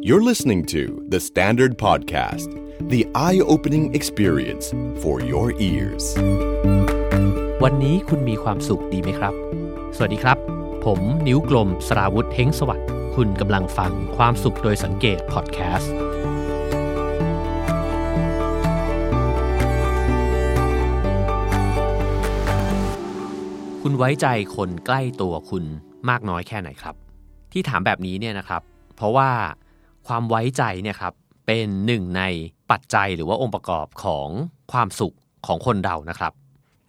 You're listening to The Standard Podcast, the eye-opening experience for your ears. วันนี้คุณมีความสุขดีไหมครับสวัสดีครับผมนิ้วกลมสราวุธเฮงสวัสดิ์คุณกำลังฟังความสุขโดยสังเกตพอดแคสต์คุณไว้ใจคนใกล้ตัวคุณมากน้อยแค่ไหนครับที่ถามแบบนี้เนี่ยนะครับเพราะว่าความไว้ใจเนี่ยครับเป็นหนึ่งในปัจจัยหรือว่าองค์ประกอบของความสุขของคนเรานะครับ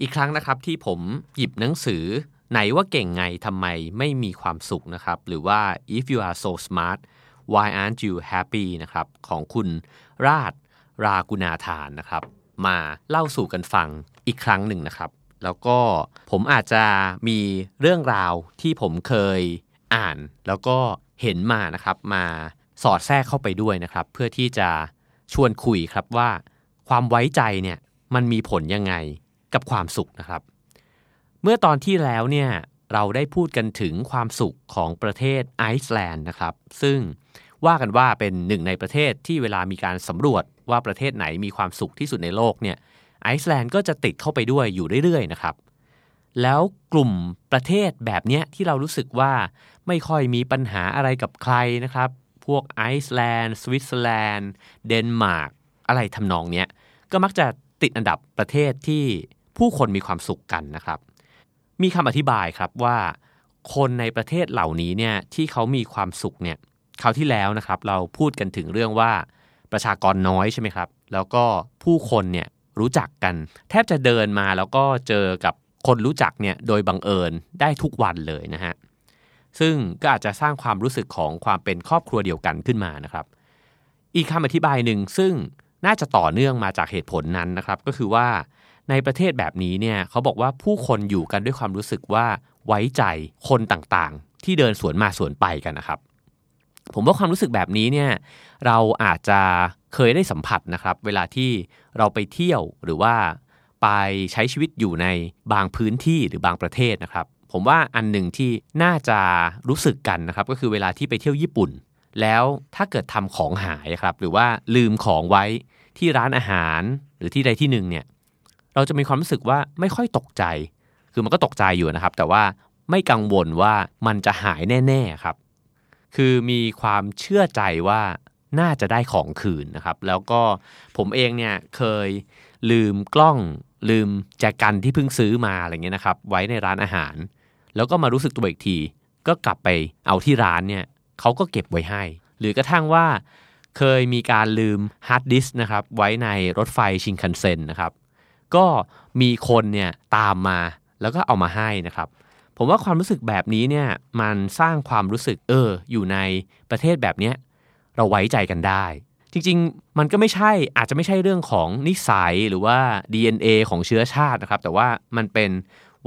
อีกครั้งนะครับที่ผมหยิบหนังสือไหนว่าเก่งไงทำไมไม่มีความสุขนะครับหรือว่า If you are so smart why aren't you happy นะครับของคุณราชรากุณาธารนะครับมาเล่าสู่กันฟังอีกครั้งหนึ่งนะครับแล้วก็ผมอาจจะมีเรื่องราวที่ผมเคยอ่านแล้วก็เห็นมานะครับมาสอดแทรกเข้าไปด้วยนะครับเพื่อที่จะชวนคุยครับว่าความไว้ใจเนี่ยมันมีผลยังไงกับความสุขนะครับเมื่อตอนที่แล้วเนี่ยเราได้พูดกันถึงความสุขของประเทศไอซ์แลนด์นะครับซึ่งว่ากันว่าเป็นหนึ่งในประเทศที่เวลามีการสำรวจว่าประเทศไหนมีความสุขที่สุดในโลกเนี่ยไอซ์แลนด์ก็จะติดเข้าไปด้วยอยู่เรื่อยๆนะครับแล้วกลุ่มประเทศแบบเนี้ยที่เรารู้สึกว่าไม่ค่อยมีปัญหาอะไรกับใครนะครับพวกไอซ์แลนด์สวิตเซอร์แลนด์เดนมาร์กอะไรทำนองเนี้ยก็มักจะติดอันดับประเทศที่ผู้คนมีความสุขกันนะครับมีคำอธิบายครับว่าคนในประเทศเหล่านี้เนี่ยที่เขามีความสุขเนี่ยคราวที่แล้วนะครับเราพูดกันถึงเรื่องว่าประชากรน้อยใช่ไหมครับแล้วก็ผู้คนเนี่ยรู้จักกันแทบจะเดินมาแล้วก็เจอกับคนรู้จักเนี่ยโดยบังเอิญได้ทุกวันเลยนะฮะซึ่งก็อาจจะสร้างความรู้สึกของความเป็นครอบครัวเดียวกันขึ้นมานะครับอีกคำอธิบายหนึ่งซึ่งน่าจะต่อเนื่องมาจากเหตุผลนั้นนะครับก็คือว่าในประเทศแบบนี้เนี่ยเขาบอกว่าผู้คนอยู่กันด้วยความรู้สึกว่าไว้ใจคนต่างๆที่เดินสวนมาสวนไปกันนะครับผมว่าความรู้สึกแบบนี้เนี่ยเราอาจจะเคยได้สัมผัสนะครับเวลาที่เราไปเที่ยวหรือว่าไปใช้ชีวิตอยู่ในบางพื้นที่หรือบางประเทศนะครับผมว่าอันหนึ่งที่น่าจะรู้สึกกันนะครับก็คือเวลาที่ไปเที่ยวญี่ปุ่นแล้วถ้าเกิดทำของหายครับหรือว่าลืมของไว้ที่ร้านอาหารหรือที่ใดที่หนึ่งเนี่ยเราจะมีความรู้สึกว่าไม่ค่อยตกใจคือมันก็ตกใจอยู่นะครับแต่ว่าไม่กังวลว่ามันจะหายแน่ๆครับคือมีความเชื่อใจว่าน่าจะได้ของคืนนะครับแล้วก็ผมเองเนี่ยเคยลืมกล้องลืมแจกันที่เพิ่งซื้อมาอะไรเงี้ยนะครับไว้ในร้านอาหารแล้วก็มารู้สึกตัวอีกทีก็กลับไปเอาที่ร้านเนี่ยเขาก็เก็บไว้ให้หรือกระทั่งว่าเคยมีการลืมฮาร์ดดิสก์นะครับไว้ในรถไฟชินคันเซ็นนะครับก็มีคนเนี่ยตามมาแล้วก็เอามาให้นะครับผมว่าความรู้สึกแบบนี้เนี่ยมันสร้างความรู้สึกอยู่ในประเทศแบบเนี้ยเราไว้ใจกันได้จริงๆมันก็ไม่ใช่อาจจะไม่ใช่เรื่องของนิสัยหรือว่า DNA ของเชื้อชาตินะครับแต่ว่ามันเป็น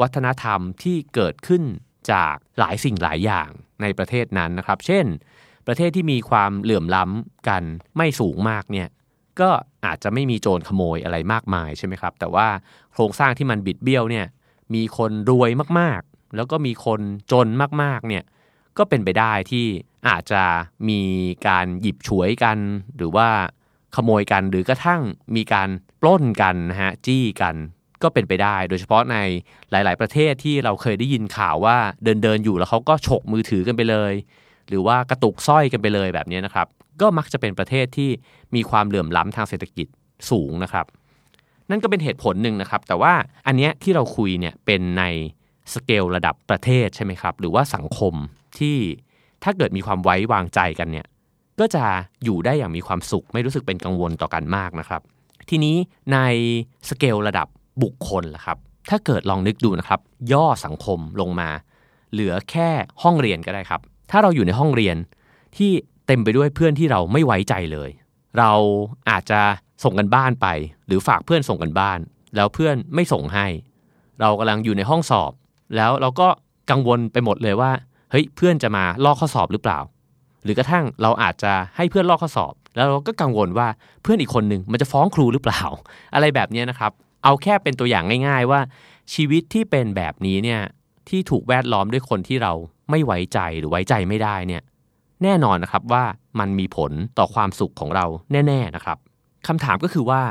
วัฒนธรรมที่เกิดขึ้นจากหลายสิ่งหลายอย่างในประเทศนั้นนะครับเช่นประเทศที่มีความเหลื่อมล้ำกันไม่สูงมากเนี่ยก็อาจจะไม่มีโจรขโมยอะไรมากมายใช่ไหมครับแต่ว่าโครงสร้างที่มันบิดเบี้ยวเนี่ยมีคนรวยมากๆแล้วก็มีคนจนมากๆเนี่ยก็เป็นไปได้ที่อาจจะมีการหยิบฉวยกันหรือว่าขโมยกันหรือกระทั่งมีการปล้นกันนะฮะจี้กันก็เป็นไปได้โดยเฉพาะในหลายๆประเทศที่เราเคยได้ยินข่าวว่าเดินๆอยู่แล้วเขาก็ฉกมือถือกันไปเลยหรือว่ากระตุกสร้อยกันไปเลยแบบนี้นะครับก็มักจะเป็นประเทศที่มีความเหลื่อมล้ำทางเศรษฐกิจสูงนะครับนั่นก็เป็นเหตุผลหนึ่งนะครับแต่ว่าอันเนี้ยที่เราคุยเนี่ยเป็นในสเกลระดับประเทศใช่ไหมครับหรือว่าสังคมที่ถ้าเกิดมีความไว้วางใจกันเนี่ยก็จะอยู่ได้อย่างมีความสุขไม่รู้สึกเป็นกังวลต่อกันมากนะครับทีนี้ในสเกลระดับบุคคลล่ะครับถ้าเกิดลองนึกดูนะครับย่อสังคมลงมาเหลือแค่ห้องเรียนก็ได้ครับถ้าเราอยู่ในห้องเรียนที่เต็มไปด้วยเพื่อนที่เราไม่ไว้ใจเลยเราอาจจะส่งกันบ้านไปหรือฝากเพื่อนส่งกันบ้านแล้วเพื่อนไม่ส่งให้เรากำลังอยู่ในห้องสอบแล้วเราก็กังวลไปหมดเลยว่าเฮ้ยเพื่อนจะมาลอกข้อสอบหรือเปล่าหรือกระทั่งเราอาจจะให้เพื่อนลอกข้อสอบแล้วเราก็กังวลว่าเพื่อนอีกคนนึงมันจะฟ้องครูหรือเปล่าอะไรแบบนี้นะครับเอาแค่เป็นตัวอย่างง่ายๆว่าชีวิตที่เป็นแบบนี้เนี่ยที่ถูกแวดล้อมด้วยคนที่เราไม่ไว้ใจหรือไว้ใจไม่ได้เนี่ย แน่นอนนะครับว่ามันมีผลต่อความสุขของเราแน่ๆนะครับคำถามก็คือว่า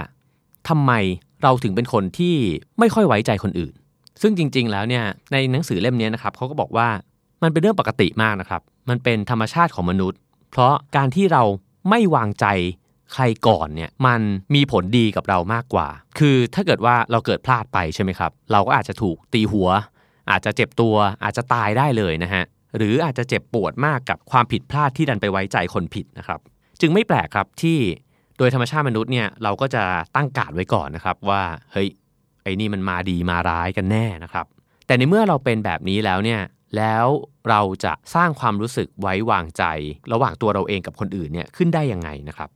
ทำไมเราถึงเป็นคนที่ไม่ค่อยไว้ใจคนอื่นซึ่งจริงๆแล้วเนี่ยในหนังสือเล่มนี้นะครับเขาก็บอกว่ามันเป็นเรื่องปกติมากนะครับมันเป็นธรรมชาติของมนุษย์เพราะการที่เราไม่วางใจใครก่อนเนี่ยมันมีผลดีกับเรามากกว่าคือถ้าเกิดว่าเราเกิดพลาดไปใช่ไหมครับเราก็อาจจะถูกตีหัวอาจจะเจ็บตัวอาจจะตายได้เลยนะฮะหรืออาจจะเจ็บปวดมากกับความผิดพลาดที่ดันไปไว้ใจคนผิดนะครับจึงไม่แปลกครับที่โดยธรรมชาติมนุษย์เนี่ยเราก็จะตั้งการ์ดไว้ก่อนนะครับว่าเฮ้ยไอ้นี่มันมาดีมาร้ายกันแน่นะครับแต่ในเมื่อเราเป็นแบบนี้แล้วเนี่ยแล้วเราจะสร้างความรู้สึกไว้วางใจระหว่างตัวเราเองกับคนอื่นเนี่ยขึ้นได้ยังไงนะครับ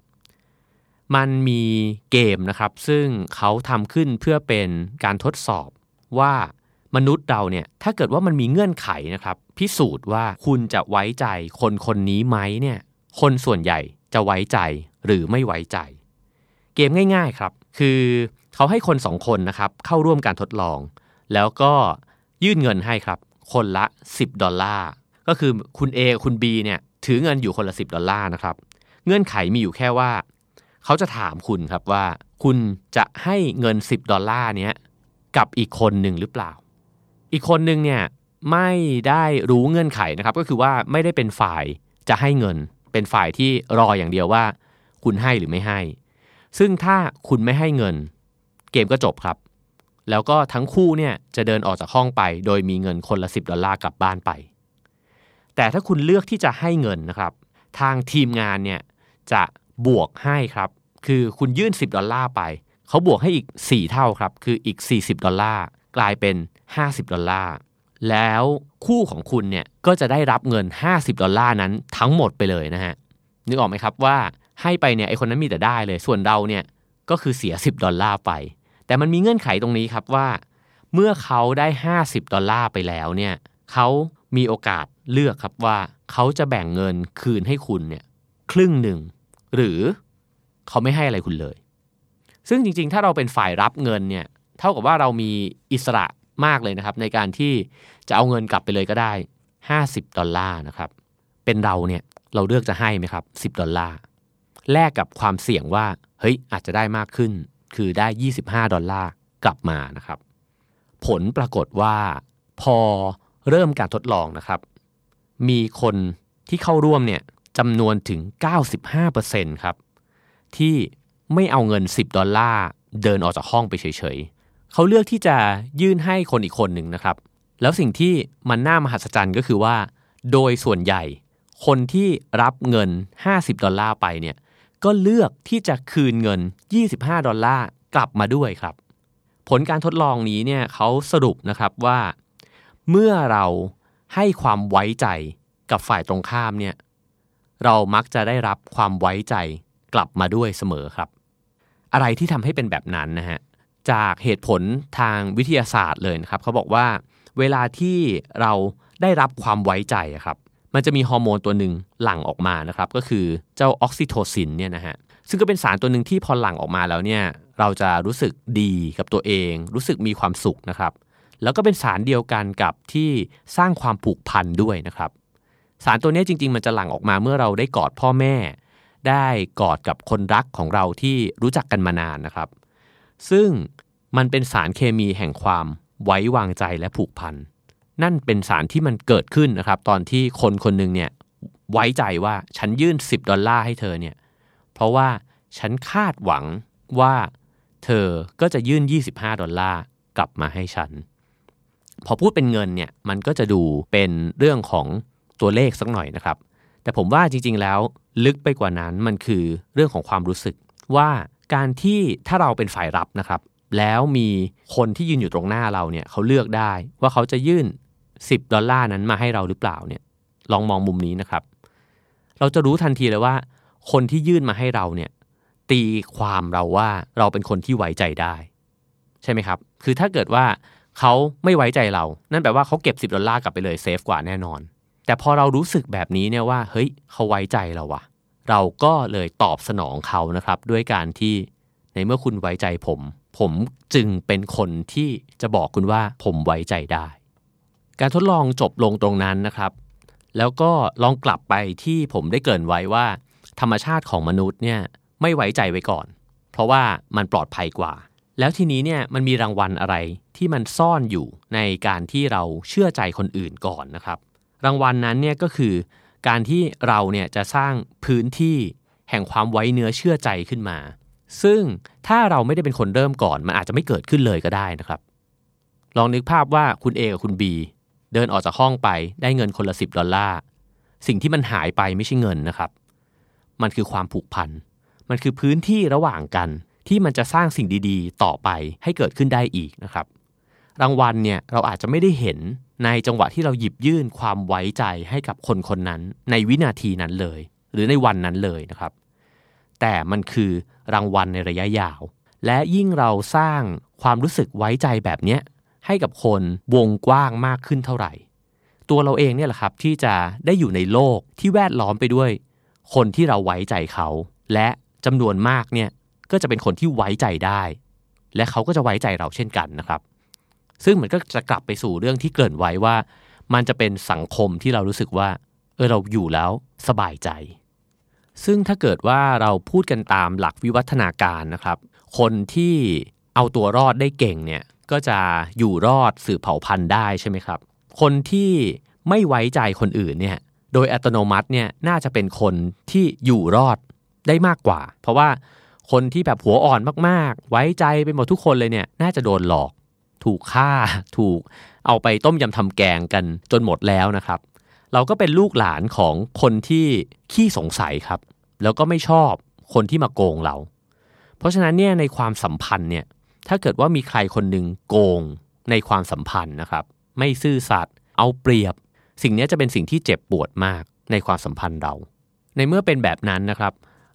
มันมีเกมนะครับซึ่งเขาทำขึ้นเพื่อเป็นการทดสอบว่ามนุษย์เราเนี่ยถ้าเกิดว่ามันมีเงื่อนไขนะครับพิสูจน์ว่าคุณจะไว้ใจคนคนนี้ไหมเนี่ยคนส่วนใหญ่จะไว้ใจหรือไม่ไว้ใจเกมง่ายๆครับคือเขาให้คน2คนนะครับเข้าร่วมการทดลองแล้วก็ยื่นเงินให้ครับคนละ$10ก็คือคุณ A คุณ B เนี่ยถือเงินอยู่คนละ$10นะครับเงื่อนไขมีอยู่แค่ว่าเขาจะถามคุณครับว่าคุณจะให้เงิน$10เนี้ยกับอีกคนนึงหรือเปล่าอีกคนนึงเนี่ยไม่ได้รู้เงื่อนไขนะครับก็คือว่าไม่ได้เป็นฝ่ายจะให้เงินเป็นฝ่ายที่รออย่างเดียวว่าคุณให้หรือไม่ให้ซึ่งถ้าคุณไม่ให้เงินเกมก็จบครับแล้วก็ทั้งคู่เนี่ยจะเดินออกจากห้องไปโดยมีเงินคนละ$10กลับบ้านไปแต่ถ้าคุณเลือกที่จะให้เงินนะครับทางทีมงานเนี่ยจะบวกให้ครับคือคุณยื่น$10ไปเขาบวกให้อีก4เท่าครับคืออีก$40กลายเป็น$50แล้วคู่ของคุณเนี่ยก็จะได้รับเงิน$50นั้นทั้งหมดไปเลยนะฮะนึกออกไหมครับว่าให้ไปเนี่ยไอคนนั้นมีแต่ได้เลยส่วนเราเนี่ยก็คือเสีย$10ไปแต่มันมีเงื่อนไขตรงนี้ครับว่าเมื่อเขาได้$50ไปแล้วเนี่ยเขามีโอกาสเลือกครับว่าเขาจะแบ่งเงินคืนให้คุณเนี่ยครึ่งนึงหรือเขาไม่ให้อะไรคุณเลยซึ่งจริงๆถ้าเราเป็นฝ่ายรับเงินเนี่ยเท่ากับว่าเรามีอิสระมากเลยนะครับในการที่จะเอาเงินกลับไปเลยก็ได้$50นะครับเป็นเราเนี่ยเราเลือกจะให้ไหมครับ$10แลกกับความเสี่ยงว่าเฮ้ยอาจจะได้มากขึ้นคือได้$25กลับมานะครับผลปรากฏว่าพอเริ่มการทดลองนะครับมีคนที่เข้าร่วมเนี่ยจำนวนถึง 95% ครับที่ไม่เอาเงิน$10เดินออกจากห้องไปเฉยๆเขาเลือกที่จะยื่นให้คนอีกคนหนึ่งนะครับแล้วสิ่งที่มันน่ามหัศจรรย์ก็คือว่าโดยส่วนใหญ่คนที่รับเงิน$50ไปเนี่ยก็เลือกที่จะคืนเงิน$25กลับมาด้วยครับผลการทดลองนี้เนี่ยเขาสรุปนะครับว่าเมื่อเราให้ความไว้ใจกับฝ่ายตรงข้ามเนี่ยเรามักจะได้รับความไว้ใจกลับมาด้วยเสมอครับอะไรที่ทำให้เป็นแบบนั้นนะฮะจากเหตุผลทางวิทยาศาสตร์เลยนะครับเขาบอกว่าเวลาที่เราได้รับความไว้ใจครับมันจะมีฮอร์โมนตัวหนึ่งหลั่งออกมานะครับก็คือเจ้าออกซิโทซินเนี่ยนะฮะซึ่งก็เป็นสารตัวหนึ่งที่พอหลั่งออกมาแล้วเนี่ยเราจะรู้สึกดีกับตัวเองรู้สึกมีความสุขนะครับแล้วก็เป็นสารเดียวกันกับที่สร้างความผูกพันด้วยนะครับสารตัวนี้จริงๆมันจะหลั่งออกมาเมื่อเราได้กอดพ่อแม่ได้กอดกับคนรักของเราที่รู้จักกันมานานนะครับซึ่งมันเป็นสารเคมีแห่งความไว้วางใจและผูกพันนั่นเป็นสารที่มันเกิดขึ้นนะครับตอนที่คนคนนึงเนี่ยไว้ใจว่าฉันยื่น$10ให้เธอเนี่ยเพราะว่าฉันคาดหวังว่าเธอก็จะยื่น$25กลับมาให้ฉันพอพูดเป็นเงินเนี่ยมันก็จะดูเป็นเรื่องของตัวเลขสักหน่อยนะครับแต่ผมว่าจริงๆแล้วลึกไปกว่านั้นมันคือเรื่องของความรู้สึกว่าการที่ถ้าเราเป็นฝ่ายรับนะครับแล้วมีคนที่ยืนอยู่ตรงหน้าเราเนี่ยเขาเลือกได้ว่าเขาจะยื่น$10นั้นมาให้เราหรือเปล่าเนี่ยลองมองมุมนี้นะครับเราจะรู้ทันทีเลยว่าคนที่ยื่นมาให้เราเนี่ยตีความเราว่าเราเป็นคนที่ไว้ใจได้ใช่ไหมครับคือถ้าเกิดว่าเขาไม่ไว้ใจเรานั่นแปลว่าเขาเก็บ$10กลับไปเลยเซฟกว่าแน่นอนแต่พอเรารู้สึกแบบนี้เนี่ยว่าเฮ้ยเขาไว้ใจเราว่ะเราก็เลยตอบสนองเขานะครับด้วยการที่ในเมื่อคุณไว้ใจผมจึงเป็นคนที่จะบอกคุณว่าผมไว้ใจได้การทดลองจบลงตรงนั้นนะครับ แล้วก็ลองกลับไปที่ผมได้เกริ่นไว้ว่าธรรมชาติของมนุษย์เนี่ยไม่ไว้ใจไว้ก่อนเพราะว่ามันปลอดภัยกว่าแล้วทีนี้เนี่ยมันมีรางวัลอะไรที่มันซ่อนอยู่ในการที่เราเชื่อใจคนอื่นก่อนนะครับรางวัลนั้นเนี่ยก็คือการที่เราเนี่ยจะสร้างพื้นที่แห่งความไว้เนื้อเชื่อใจขึ้นมาซึ่งถ้าเราไม่ได้เป็นคนเริ่มก่อนมันอาจจะไม่เกิดขึ้นเลยก็ได้นะครับลองนึกภาพว่าคุณ A กับคุณ B เดินออกจากห้องไปได้เงินคนละ$10สิ่งที่มันหายไปไม่ใช่เงินนะครับมันคือความผูกพันมันคือพื้นที่ระหว่างกันที่มันจะสร้างสิ่งดีๆต่อไปให้เกิดขึ้นได้อีกนะครับรางวัลเนี่ยเราอาจจะไม่ได้เห็นในจังหวะที่เราหยิบยื่นความไว้ใจให้กับคนคนนั้นในวินาทีนั้นเลยหรือในวันนั้นเลยนะครับแต่มันคือรางวัลในระยะยาวและยิ่งเราสร้างความรู้สึกไว้ใจแบบเนี้ยให้กับคนวงกว้างมากขึ้นเท่าไหร่ตัวเราเองเนี่ยแหละครับที่จะได้อยู่ในโลกที่แวดล้อมไปด้วยคนที่เราไว้ใจเขาและจำนวนมากเนี่ยก็จะเป็นคนที่ไว้ใจได้และเขาก็จะไว้ใจเราเช่นกันนะครับซึ่งมันก็จะกลับไปสู่เรื่องที่เกริ่นไว้ว่ามันจะเป็นสังคมที่เรารู้สึกว่าเราอยู่แล้วสบายใจซึ่งถ้าเกิดว่าเราพูดกันตามหลักวิวัฒนาการนะครับคนที่เอาตัวรอดได้เก่งเนี่ยก็จะอยู่รอดสืบเผ่าพันธุ์ได้ใช่ไหมครับคนที่ไม่ไว้ใจคนอื่นเนี่ยโดยอัตโนมัติเนี่ยน่าจะเป็นคนที่อยู่รอดได้มากกว่าเพราะว่าคนที่แบบหัวอ่อนมากๆไว้ใจไปหมดทุกคนเลยเนี่ยน่าจะโดนหลอกถูกฆ่าถูกเอาไปต้มยำทำแกงกันจนหมดแล้วนะครับเราก็เป็นลูกหลานของคนที่ขี้สงสัยครับแล้วก็ไม่ชอบคนที่มาโกงเราเพราะฉะนั้นเนี่ยในความสัมพันธ์เนี่ยถ้าเกิดว่ามีใครคนนึงโกงในความสัมพันธ์นะครับไม่ซื่อสัตย์เอาเปรียบสิ่งนี้จะเป็นสิ่งที่เจ็บปวดมากในความสัมพันธ์เราในเมื่อเป็นแบบนั้นนะครับ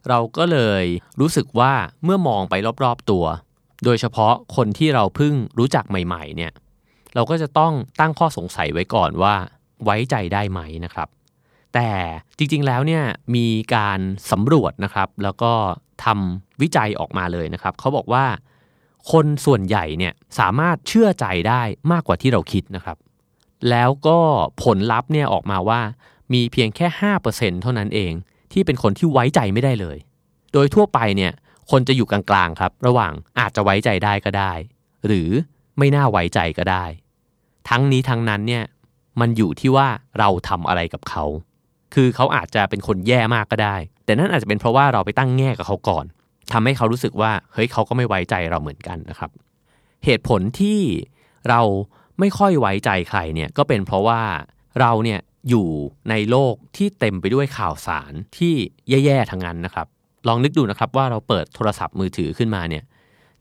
เราก็เลยรู้สึกว่าเมื่อมองไปรอบๆตัวโดยเฉพาะคนที่เราเพิ่งรู้จักใหม่ๆเนี่ยเราก็จะต้องตั้งข้อสงสัยไว้ก่อนว่าไว้ใจได้ไหมนะครับแต่จริงๆแล้วเนี่ยมีการสำรวจนะครับแล้วก็ทำวิจัยออกมาเลยนะครับเขาบอกว่าคนส่วนใหญ่เนี่ยสามารถเชื่อใจได้มากกว่าที่เราคิดนะครับแล้วก็ผลลัพธ์เนี่ยออกมาว่ามีเพียงแค่ 5% เท่านั้นเองที่เป็นคนที่ไว้ใจไม่ได้เลยโดยทั่วไปเนี่ยคนจะอยู่กลางๆครับระหว่างอาจจะไว้ใจได้ก็ได้หรือไม่น่าไว้ใจก็ได้ทั้งนี้ทั้งนั้นเนี่ยมันอยู่ที่ว่าเราทำอะไรกับเขาคือเขาอาจจะเป็นคนแย่มากก็ได้แต่นั่นอาจจะเป็นเพราะว่าเราไปตั้งแง่กับเขาก่อนทำให้เขารู้สึกว่าเฮ้ยเขาก็ไม่ไว้ใจเราเหมือนกันนะครับเหตุผลที่เราไม่ค่อยไว้ใจใครเนี่ยก็เป็นเพราะว่าเราเนี่ยอยู่ในโลกที่เต็มไปด้วยข่าวสารที่แย่ๆทั้งนั้นนะครับลองนึกดูนะครับว่าเราเปิดโทรศัพท์มือถือขึ้นมาเนี่ย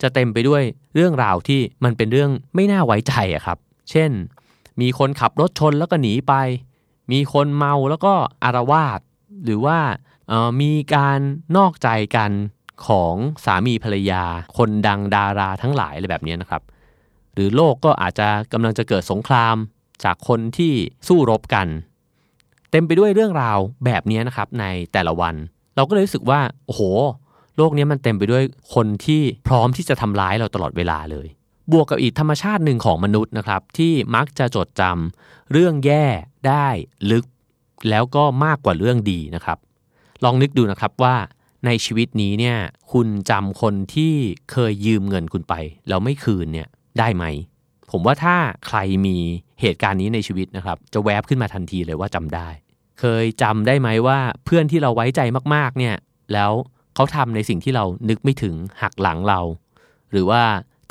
จะเต็มไปด้วยเรื่องราวที่มันเป็นเรื่องไม่น่าไว้ใจอะครับเช่นมีคนขับรถชนแล้วก็หนีไปมีคนเมาแล้วก็อาละวาดหรือว่ามีการนอกใจกันของสามีภรรยาคนดังดาราทั้งหลายอะไรแบบนี้นะครับหรือโลกก็อาจจะกำลังจะเกิดสงครามจากคนที่สู้รบกันเต็มไปด้วยเรื่องราวแบบนี้นะครับในแต่ละวันเราก็เลยรู้สึกว่าโอ้โหโลกนี้มันเต็มไปด้วยคนที่พร้อมที่จะทำร้ายเราตลอดเวลาเลยบวกกับอีกธรรมชาติหนึ่งของมนุษย์นะครับที่มักจะจดจำเรื่องแย่ได้ลึกแล้วก็มากกว่าเรื่องดีนะครับลองนึกดูนะครับว่าในชีวิตนี้เนี่ยคุณจำคนที่เคยยืมเงินคุณไปแล้วไม่คืนเนี่ยได้ไหมผมว่าถ้าใครมีเหตุการณ์นี้ในชีวิตนะครับจะแวบขึ้นมาทันทีเลยว่าจำได้เคยจำได้ไหมว่าเพื่อนที่เราไว้ใจมากๆเนี่ยแล้วเขาทำในสิ่งที่เรานึกไม่ถึงหักหลังเราหรือว่า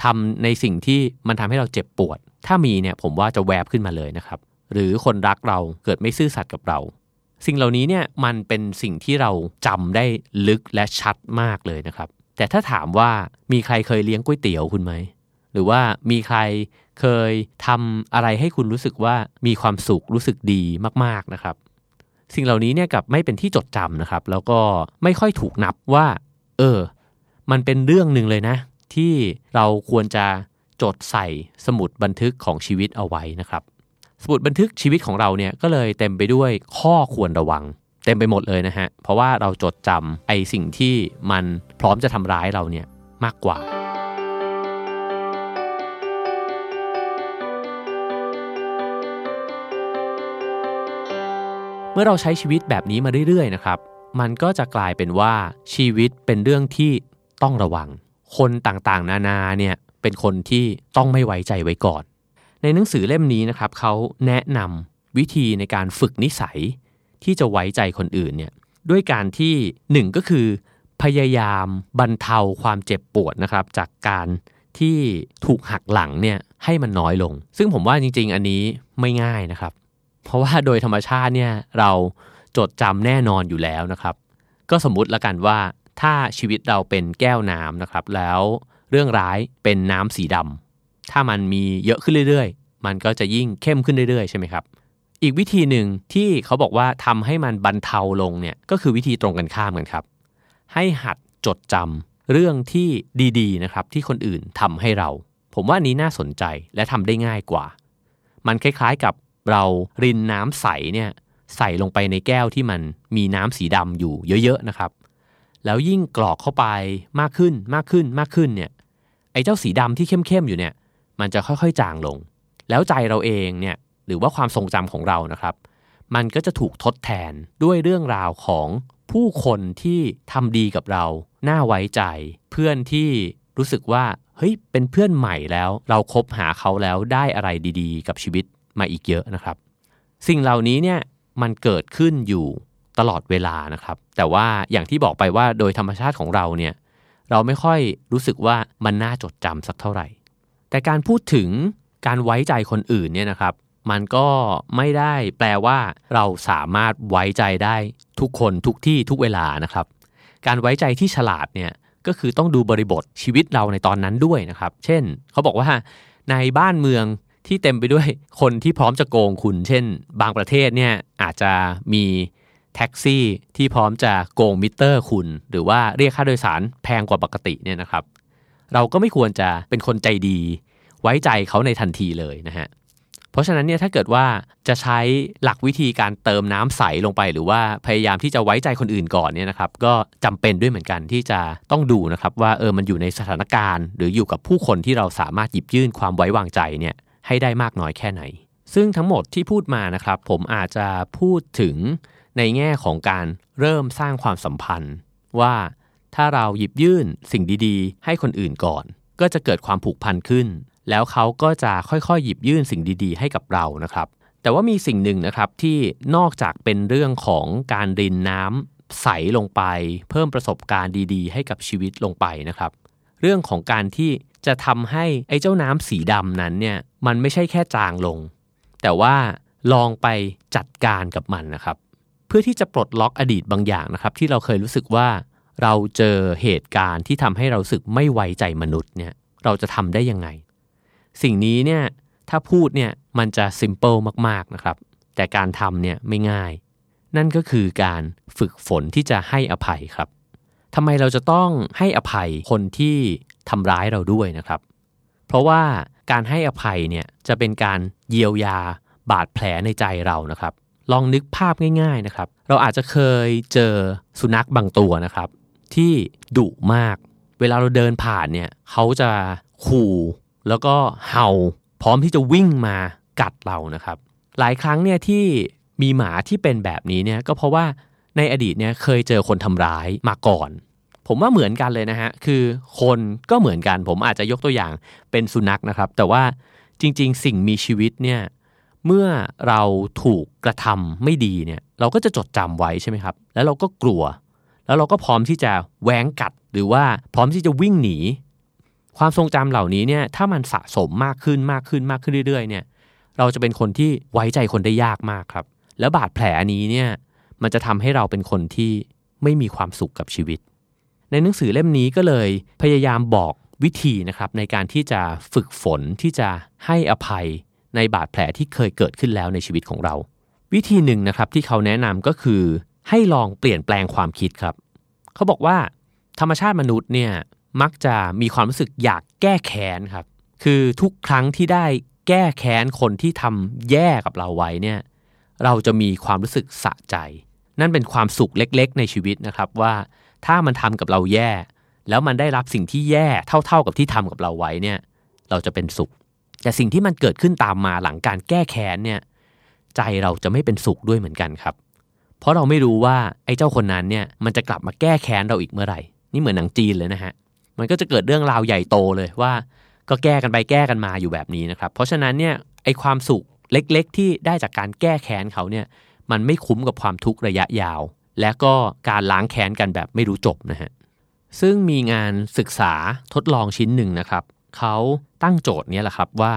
ทำในสิ่งที่มันทำให้เราเจ็บปวดถ้ามีเนี่ยผมว่าจะแวบขึ้นมาเลยนะครับหรือคนรักเราเกิดไม่ซื่อสัตย์กับเราสิ่งเหล่านี้เนี่ยมันเป็นสิ่งที่เราจำได้ลึกและชัดมากเลยนะครับแต่ถ้าถามว่ามีใครเคยเลี้ยงก๋วยเตี๋ยวคุณไหมหรือว่ามีใครเคยทำอะไรให้คุณรู้สึกว่ามีความสุขรู้สึกดีมากๆนะครับสิ่งเหล่านี้เนี่ยกับไม่เป็นที่จดจำนะครับแล้วก็ไม่ค่อยถูกนับว่ามันเป็นเรื่องนึงเลยนะที่เราควรจะจดใส่สมุดบันทึกของชีวิตเอาไว้นะครับสมุดบันทึกชีวิตของเราเนี่ยก็เลยเต็มไปด้วยข้อควรระวังเต็มไปหมดเลยนะฮะเพราะว่าเราจดจำไอ้สิ่งที่มันพร้อมจะทำร้ายเราเนี่ยมากกว่า เมื่อเราใช้ชีวิตแบบนี้มาเรื่อยๆนะครับมันก็จะกลายเป็นว่าชีวิตเป็นเรื่องที่ต้องระวังคนต่างๆนานาเนี่ยเป็นคนที่ต้องไม่ไว้ใจไว้ก่อนในหนังสือเล่มนี้นะครับเขาแนะนำวิธีในการฝึกนิสัยที่จะไว้ใจคนอื่นเนี่ยด้วยการที่หนึ่งก็คือพยายามบรรเทาความเจ็บปวดนะครับจากการที่ถูกหักหลังเนี่ยให้มันน้อยลงซึ่งผมว่าจริงๆอันนี้ไม่ง่ายนะครับเพราะว่าโดยธรรมชาติเนี่ยเราจดจำแน่นอนอยู่แล้วนะครับก็สมมุติละกันว่าถ้าชีวิตเราเป็นแก้วน้ำนะครับแล้วเรื่องร้ายเป็นน้ำสีดำถ้ามันมีเยอะขึ้นเรื่อยๆมันก็จะยิ่งเข้มขึ้นเรื่อยๆใช่ไหมครับอีกวิธีหนึ่งที่เขาบอกว่าทำให้มันบรรเทาลงเนี่ยก็คือวิธีตรงกันข้ามกันครับให้หัดจดจำเรื่องที่ดีๆนะครับที่คนอื่นทำให้เราผมว่านี้น่าสนใจและทำได้ง่ายกว่ามันคล้ายๆกับเรารินน้ำใสเนี่ยใส่ลงไปในแก้วที่มันมีน้ำสีดำอยู่เยอะๆนะครับแล้วยิ่งกรอกเข้าไปมากขึ้นเนี่ยไอ้เจ้าสีดำที่เข้มๆอยู่เนี่ยมันจะค่อยๆจางลงแล้วใจเราเองเนี่ยหรือว่าความทรงจำของเรานะครับมันก็จะถูกทดแทนด้วยเรื่องราวของผู้คนที่ทำดีกับเราน่าไว้ใจเพื่อนที่รู้สึกว่าเฮ้ยเป็นเพื่อนใหม่แล้วเราคบหาเขาแล้วได้อะไรดีๆกับชีวิตมาอีกเยอะนะครับสิ่งเหล่านี้เนี่ยมันเกิดขึ้นอยู่ตลอดเวลานะครับแต่ว่าอย่างที่บอกไปว่าโดยธรรมชาติของเราเนี่ยเราไม่ค่อยรู้สึกว่ามันน่าจดจำสักเท่าไหร่แต่การพูดถึงการไว้ใจคนอื่นเนี่ยนะครับมันก็ไม่ได้แปลว่าเราสามารถไว้ใจได้ทุกคนทุกที่ทุกเวลานะครับการไว้ใจที่ฉลาดเนี่ยก็คือต้องดูบริบทชีวิตเราในตอนนั้นด้วยนะครับเช่นเขาบอกว่าในบ้านเมืองที่เต็มไปด้วยคนที่พร้อมจะโกงคุณเช่นบางประเทศเนี่ยอาจจะมีแท็กซี่ที่พร้อมจะโกงมิเตอร์คุณหรือว่าเรียกค่าโดยสารแพงกว่าปกติเนี่ยนะครับเราก็ไม่ควรจะเป็นคนใจดีไว้ใจเขาในทันทีเลยนะฮะเพราะฉะนั้นเนี่ยถ้าเกิดว่าจะใช้หลักวิธีการเติมน้ำใสลงไปหรือว่าพยายามที่จะไว้ใจคนอื่นก่อนเนี่ยนะครับก็จำเป็นด้วยเหมือนกันที่จะต้องดูนะครับว่ามันอยู่ในสถานการณ์หรืออยู่กับผู้คนที่เราสามารถหยิบยื่นความไว้วางใจเนี่ยให้ได้มากน้อยแค่ไหนซึ่งทั้งหมดที่พูดมานะครับผมอาจจะพูดถึงในแง่ของการเริ่มสร้างความสัมพันธ์ว่าถ้าเราหยิบยื่นสิ่งดีๆให้คนอื่นก่อนก็จะเกิดความผูกพันขึ้นแล้วเขาก็จะค่อยๆหยิบยื่นสิ่งดีๆให้กับเรานะครับแต่ว่ามีสิ่งหนึ่งนะครับที่นอกจากเป็นเรื่องของการรินน้ำใสลงไปเพิ่มประสบการณ์ดีๆให้กับชีวิตลงไปนะครับเรื่องของการที่จะทำให้ไอ้เจ้าน้ำสีดำนั้นเนี่ยมันไม่ใช่แค่จางลงแต่ว่าลองไปจัดการกับมันนะครับเพื่อที่จะปลดล็อกอดีตบางอย่างนะครับที่เราเคยรู้สึกว่าเราเจอเหตุการณ์ที่ทำให้เราสึกไม่ไว้ใจมนุษย์เนี่ยเราจะทำได้ยังไงสิ่งนี้เนี่ยถ้าพูดเนี่ยมันจะซิมเปิลมากๆนะครับแต่การทำเนี่ยไม่ง่ายนั่นก็คือการฝึกฝนที่จะให้อภัยครับทำไมเราจะต้องให้อภัยคนที่ทำร้ายเราด้วยนะครับเพราะว่าการให้อภัยเนี่ยจะเป็นการเยียวยาบาดแผลในใจเรานะครับลองนึกภาพง่ายๆนะครับเราอาจจะเคยเจอสุนัขบางตัวนะครับที่ดุมากเวลาเราเดินผ่านเนี่ยเขาจะขู่แล้วก็เห่าพร้อมที่จะวิ่งมากัดเรานะครับหลายครั้งเนี่ยที่มีหมาที่เป็นแบบนี้เนี่ยก็เพราะว่าในอดีตเนี่ยเคยเจอคนทำร้ายมาก่อนผมว่าเหมือนกันเลยนะฮะคือคนก็เหมือนกันผมอาจจะยกตัวอย่างเป็นสุนัขนะครับแต่ว่าจริงๆสิ่งมีชีวิตเนี่ยเมื่อเราถูกกระทำไม่ดีเนี่ยเราก็จะจดจำไว้ใช่ไหมครับแล้วเราก็กลัวแล้วเราก็พร้อมที่จะแหวงกัดหรือว่าพร้อมที่จะวิ่งหนีความทรงจำเหล่านี้เนี่ยถ้ามันสะสมมากขึ้นเรื่อยๆเนี่ยเราจะเป็นคนที่ไว้ใจคนได้ยากมากครับแล้วบาดแผลนี้เนี่ยมันจะทำให้เราเป็นคนที่ไม่มีความสุขกับชีวิตในหนังสือเล่มนี้ก็เลยพยายามบอกวิธีนะครับในการที่จะฝึกฝนที่จะให้อภัยในบาดแผลที่เคยเกิดขึ้นแล้วในชีวิตของเราวิธีหนึ่งนะครับที่เขาแนะนำก็คือให้ลองเปลี่ยนแปลงความคิดครับเขาบอกว่าธรรมชาติมนุษย์เนี่ยมักจะมีความรู้สึกอยากแก้แค้นครับคือทุกครั้งที่ได้แก้แค้นคนที่ทำแย่กับเราไว้เนี่ยเราจะมีความรู้สึกสะใจนั่นเป็นความสุขเล็กๆในชีวิตนะครับว่าถ้ามันทำกับเราแย่แล้วมันได้รับสิ่งที่แย่เท่าๆกับที่ทำกับเราไว้เนี่ยเราจะเป็นสุขแต่สิ่งที่มันเกิดขึ้นตามมาหลังการแก้แค้นเนี่ยใจเราจะไม่เป็นสุขด้วยเหมือนกันครับ เพราะเราไม่รู้ว่าไอ้เจ้าคนนั้นเนี่ยมันจะกลับมาแก้แค้นเราอีกเมื่อไหร่นี่เหมือนหนังจีนเลยนะฮะมันก็จะเกิดเรื่องราวใหญ่โตเลยว่าก็แก้กันไปแก้กันมาอยู่แบบนี้นะครับเพราะฉะนั้นเนี่ยไอ้ความสุขเล็กๆที่ได้จากการแก้แค้นเขาเนี่ยมันไม่คุ้มกับความทุกข์ระยะยาวและก็การล้างแค้นกันแบบไม่รู้จบนะฮะซึ่งมีงานศึกษาทดลองชิ้นหนึ่งนะครับเขาตั้งโจทย์นี้แหละครับว่า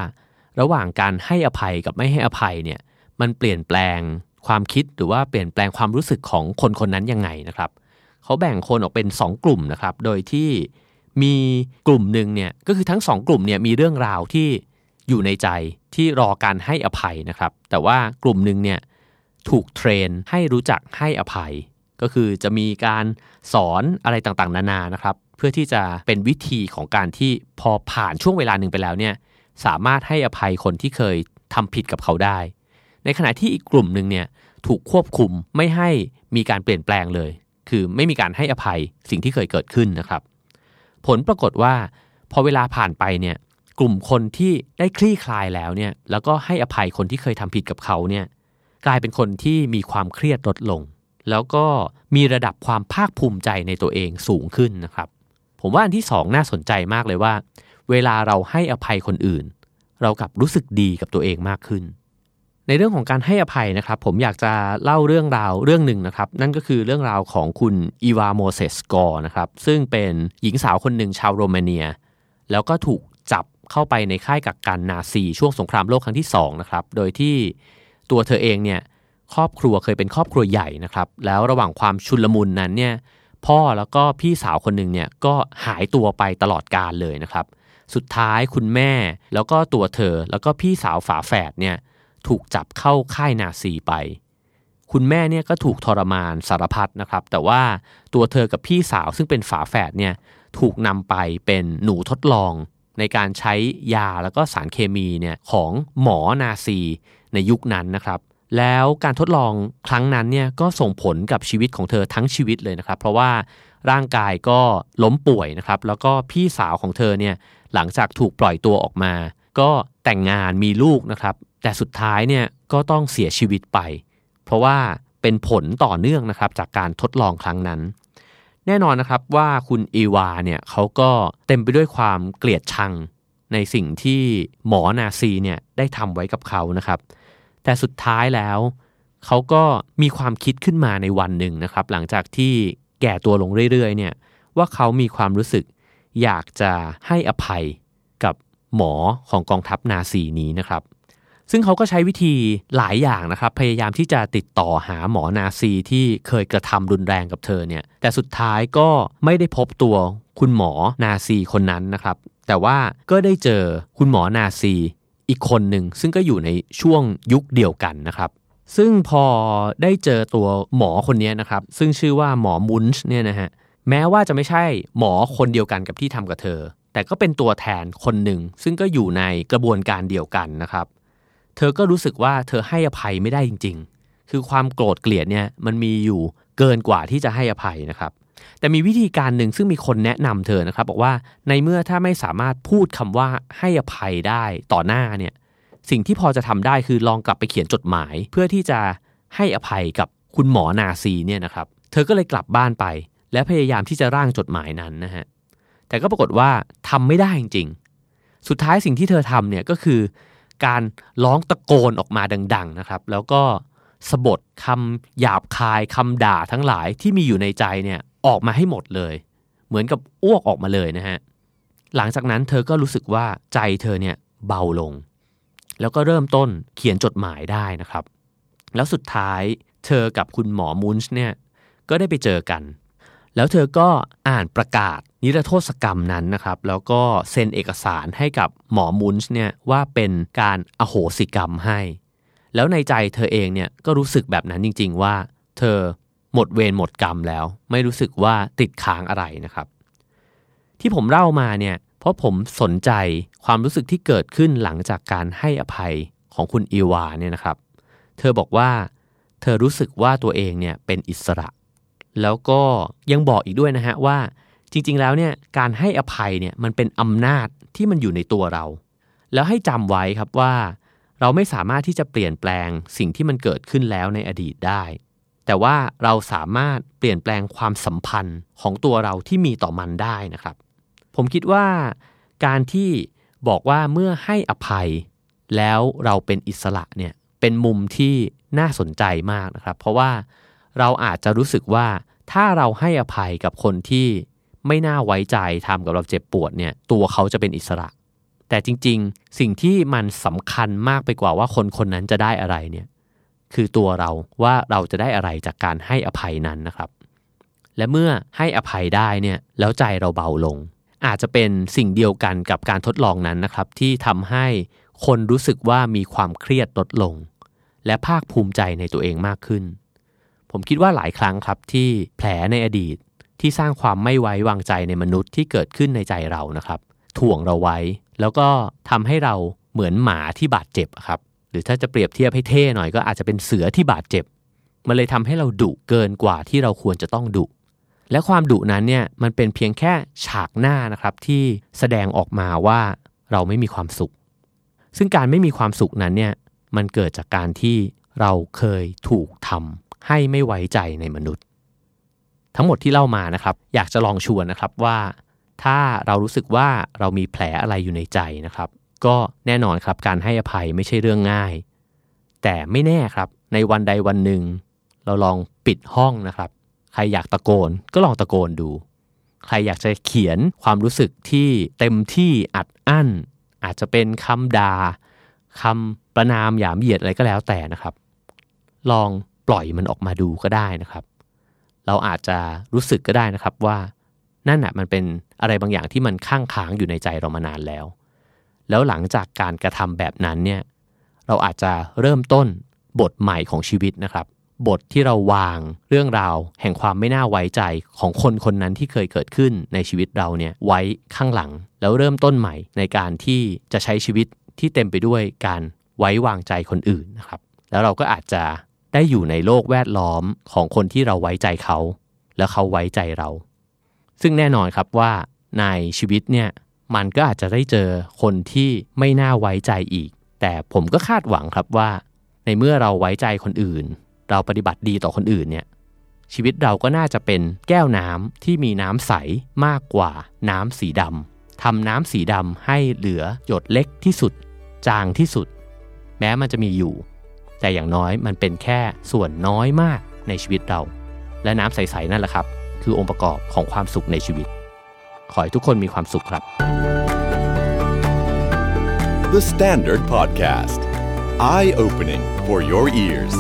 ระหว่างการให้อภัยกับไม่ให้อภัยเนี่ยมันเปลี่ยนแปลงความคิดหรือว่าเปลี่ยนแปลงความรู้สึกของคนคนนั้นยังไงนะครับเขาแบ่งคนออกเป็น2กลุ่มนะครับโดยที่มีกลุ่มนึงเนี่ยก็คือทั้ง2กลุ่มเนี่ยมีเรื่องราวที่อยู่ในใจที่รอการให้อภัยนะครับแต่ว่ากลุ่มนึงเนี่ยถูกเทรนให้รู้จักให้อภัยก็คือจะมีการสอนอะไรต่างๆนานานะครับเพื่อที่จะเป็นวิธีของการที่พอผ่านช่วงเวลานึงไปแล้วเนี่ยสามารถให้อภัยคนที่เคยทำผิดกับเขาได้ในขณะที่อีกกลุ่มนึงเนี่ยถูกควบคุมไม่ให้มีการเปลี่ยนแปลงเลยคือไม่มีการให้อภัยสิ่งที่เคยเกิดขึ้นนะครับผลปรากฏว่าพอเวลาผ่านไปเนี่ยกลุ่มคนที่ได้คลี่คลายแล้วเนี่ยแล้วก็ให้อภัยคนที่เคยทำผิดกับเขาเนี่ยกลายเป็นคนที่มีความเครียดลดลงแล้วก็มีระดับความภาคภูมิใจในตัวเองสูงขึ้นนะครับผมว่าอันที่2น่าสนใจมากเลยว่าเวลาเราให้อภัยคนอื่นเรากลับรู้สึกดีกับตัวเองมากขึ้นในเรื่องของการให้อภัยนะครับผมอยากจะเล่าเรื่องราวเรื่องหนึ่งนะครับนั่นก็คือเรื่องราวของคุณอีวาโมเซสกอร์นะครับซึ่งเป็นหญิงสาวคนหนึ่งชาวโรมาเนียแล้วก็ถูกจับเข้าไปในค่ายกักกันนาซีช่วงสงครามโลกครั้งที่2นะครับโดยที่ตัวเธอเองเนี่ยครอบครัวเคยเป็นครอบครัวใหญ่นะครับแล้วระหว่างความชุลมุนนั้นเนี่ยพ่อแล้วก็พี่สาวคนหนึ่งเนี่ยก็หายตัวไปตลอดกาลเลยนะครับสุดท้ายคุณแม่แล้วก็ตัวเธอแล้วก็พี่สาวฝาแฝดเนี่ยถูกจับเข้าค่ายนาซีไปคุณแม่เนี่ยก็ถูกทรมานสารพัดนะครับแต่ว่าตัวเธอกับพี่สาวซึ่งเป็นฝาแฝดเนี่ยถูกนำไปเป็นหนูทดลองในการใช้ยาแล้วก็สารเคมีเนี่ยของหมอนาซีในยุคนั้นนะครับแล้วการทดลองครั้งนั้นเนี่ยก็ส่งผลกับชีวิตของเธอทั้งชีวิตเลยนะครับเพราะว่าร่างกายก็ล้มป่วยนะครับแล้วก็พี่สาวของเธอเนี่ยหลังจากถูกปล่อยตัวออกมาก็แต่งงานมีลูกนะครับแต่สุดท้ายเนี่ยก็ต้องเสียชีวิตไปเพราะว่าเป็นผลต่อเนื่องนะครับจากการทดลองครั้งนั้นแน่นอนนะครับว่าคุณอีวาเนี่ยเขาก็เต็มไปด้วยความเกลียดชังในสิ่งที่หมอนาซีเนี่ยได้ทำไว้กับเขานะครับแต่สุดท้ายแล้วเขาก็มีความคิดขึ้นมาในวันหนึ่งนะครับหลังจากที่แก่ตัวลงเรื่อยๆเนี่ยว่าเขามีความรู้สึกอยากจะให้อภัยกับหมอของกองทัพนาซีนี้นะครับซึ่งเขาก็ใช้วิธีหลายอย่างนะครับพยายามที่จะติดต่อหาหมอนาซีที่เคยกระทำรุนแรงกับเธอเนี่ยแต่สุดท้ายก็ไม่ได้พบตัวคุณหมอนาซีคนนั้นนะครับแต่ว่าก็ได้เจอคุณหมอนาซีอีกคนหนึ่งซึ่งก็อยู่ในช่วงยุคเดียวกันนะครับซึ่งพอได้เจอตัวหมอคนนี้นะครับซึ่งชื่อว่าหมอมุนช์เนี่ยนะฮะแม้ว่าจะไม่ใช่หมอคนเดียวกันกับที่ทำกับเธอแต่ก็เป็นตัวแทนคนหนึ่งซึ่งก็อยู่ในกระบวนการเดียวกันนะครับเธอก็รู้สึกว่าเธอให้อภัยไม่ได้จริงๆคือความโกรธเกลียดเนี่ยมันมีอยู่เกินกว่าที่จะให้อภัยนะครับแต่มีวิธีการหนึ่งซึ่งมีคนแนะนำเธอนะครับบอกว่าในเมื่อถ้าไม่สามารถพูดคำว่าให้อภัยได้ต่อหน้าเนี่ยสิ่งที่พอจะทำได้คือลองกลับไปเขียนจดหมายเพื่อที่จะให้อภัยกับคุณหมอนาซีเนี่ยนะครับเธอก็เลยกลับบ้านไปและพยายามที่จะร่างจดหมายนั้นนะฮะแต่ก็ปรากฏว่าทำไม่ได้จริงๆสุดท้ายสิ่งที่เธอทำเนี่ยก็คือการร้องตะโกนออกมาดังๆนะครับแล้วก็สบถคำหยาบคายคำด่าทั้งหลายที่มีอยู่ในใจเนี่ยออกมาให้หมดเลยเหมือนกับอ้วกออกมาเลยนะฮะหลังจากนั้นเธอก็รู้สึกว่าใจเธอเนี่ยเบาลงแล้วก็เริ่มต้นเขียนจดหมายได้นะครับแล้วสุดท้ายเธอกับคุณหมอมูนช์เนี่ยก็ได้ไปเจอกันแล้วเธอก็อ่านประกาศนิรโทษกรรมนั้นนะครับแล้วก็เซ็นเอกสารให้กับหมอมูนช์เนี่ยว่าเป็นการอโหสิกรรมให้แล้วในใจเธอเองเนี่ยก็รู้สึกแบบนั้นจริงๆว่าเธอหมดเวรหมดกรรมแล้วไม่รู้สึกว่าติดค้างอะไรนะครับที่ผมเล่ามาเนี่ยเพราะผมสนใจความรู้สึกที่เกิดขึ้นหลังจากการให้อภัยของคุณอีวาเนี่ยนะครับเธอบอกว่าเธอรู้สึกว่าตัวเองเนี่ยเป็นอิสระแล้วก็ยังบอกอีกด้วยนะฮะว่าจริงๆแล้วเนี่ยการให้อภัยเนี่ยมันเป็นอำนาจที่มันอยู่ในตัวเราแล้วให้จำไว้ครับว่าเราไม่สามารถที่จะเปลี่ยนแปลงสิ่งที่มันเกิดขึ้นแล้วในอดีตได้ แต่ว่าเราสามารถเปลี่ยนแปลงความสัมพันธ์ของตัวเราที่มีต่อมันได้นะครับผมคิดว่าการที่บอกว่าเมื่อให้อภัยแล้วเราเป็นอิสระเนี่ยเป็นมุมที่น่าสนใจมากนะครับเพราะว่าเราอาจจะรู้สึกว่าถ้าเราให้อภัยกับคนที่ไม่น่าไว้ใจทำกับเราเจ็บปวดเนี่ยตัวเขาจะเป็นอิสระแต่จริงๆสิ่งที่มันสำคัญมากไปกว่าว่าคนคนนั้นจะได้อะไรเนี่ยคือตัวเราว่าเราจะได้อะไรจากการให้อภัยนั้นนะครับและเมื่อให้อภัยได้เนี่ยแล้วใจเราเบาลงอาจจะเป็นสิ่งเดียวกันกับการทดลองนั้นนะครับที่ทำให้คนรู้สึกว่ามีความเครียดลดลงและภาคภูมิใจในตัวเองมากขึ้นผมคิดว่าหลายครั้งครับที่แผลในอดีตที่สร้างความไม่ไว้วางใจในมนุษย์ที่เกิดขึ้นในใจเรานะครับถ่วงเราไว้แล้วก็ทำให้เราเหมือนหมาที่บาดเจ็บครับหรือถ้าจะเปรียบเทียบให้เท่หน่อยก็อาจจะเป็นเสือที่บาดเจ็บมันเลยทำให้เราดุเกินกว่าที่เราควรจะต้องดุและความดุนั้นเนี่ยมันเป็นเพียงแค่ฉากหน้านะครับที่แสดงออกมาว่าเราไม่มีความสุขซึ่งการไม่มีความสุขนั้นเนี่ยมันเกิดจากการที่เราเคยถูกทำให้ไม่ไว้ใจในมนุษย์ทั้งหมดที่เล่ามานะครับอยากจะลองชวนนะครับว่าถ้าเรารู้สึกว่าเรามีแผลอะไรอยู่ในใจนะครับก็แน่นอนครับการให้อภัยไม่ใช่เรื่องง่ายแต่ไม่แน่ครับในวันใดวันหนึ่งเราลองปิดห้องนะครับใครอยากตะโกนก็ลองตะโกนดูใครอยากจะเขียนความรู้สึกที่เต็มที่อัดอั้นอาจจะเป็นคำด่าคำประณามหยามเหยียดอะไรก็แล้วแต่นะครับลองปล่อยมันออกมาดูก็ได้นะครับเราอาจจะรู้สึกก็ได้นะครับว่านั่นน่ะมันเป็นอะไรบางอย่างที่มันค้างอยู่ในใจเรามานานแล้วหลังจากการกระทำแบบนั้นเนี่ยเราอาจจะเริ่มต้นบทใหม่ของชีวิตนะครับบทที่เราวางเรื่องราวแห่งความไม่น่าไว้ใจของคนคนนั้นที่เคยเกิดขึ้นในชีวิตเราเนี่ยไว้ข้างหลังแล้วเริ่มต้นใหม่ในการที่จะใช้ชีวิตที่เต็มไปด้วยการไว้วางใจคนอื่นนะครับแล้วเราก็อาจจะได้อยู่ในโลกแวดล้อมของคนที่เราไว้ใจเขาแล้วเขาไว้ใจเราซึ่งแน่นอนครับว่าในชีวิตเนี่ยมันก็อาจจะได้เจอคนที่ไม่น่าไว้ใจอีกแต่ผมก็คาดหวังครับว่าในเมื่อเราไว้ใจคนอื่นเราปฏิบัติดีต่อคนอื่นเนี่ยชีวิตเราก็น่าจะเป็นแก้วน้ำที่มีน้ำใสมากกว่าน้ำสีดำทำน้ำสีดำให้เหลือหยดเล็กที่สุดจางที่สุดแม้มันจะมีอยู่แต่อย่างน้อยมันเป็นแค่ส่วนน้อยมากในชีวิตเราและน้ำใสๆนั่นแหละครับคือองค์ประกอบของความสุขในชีวิตขอให้ทุกคนมีความสุขครับ The Standard Podcast Eye Opening for Your Ears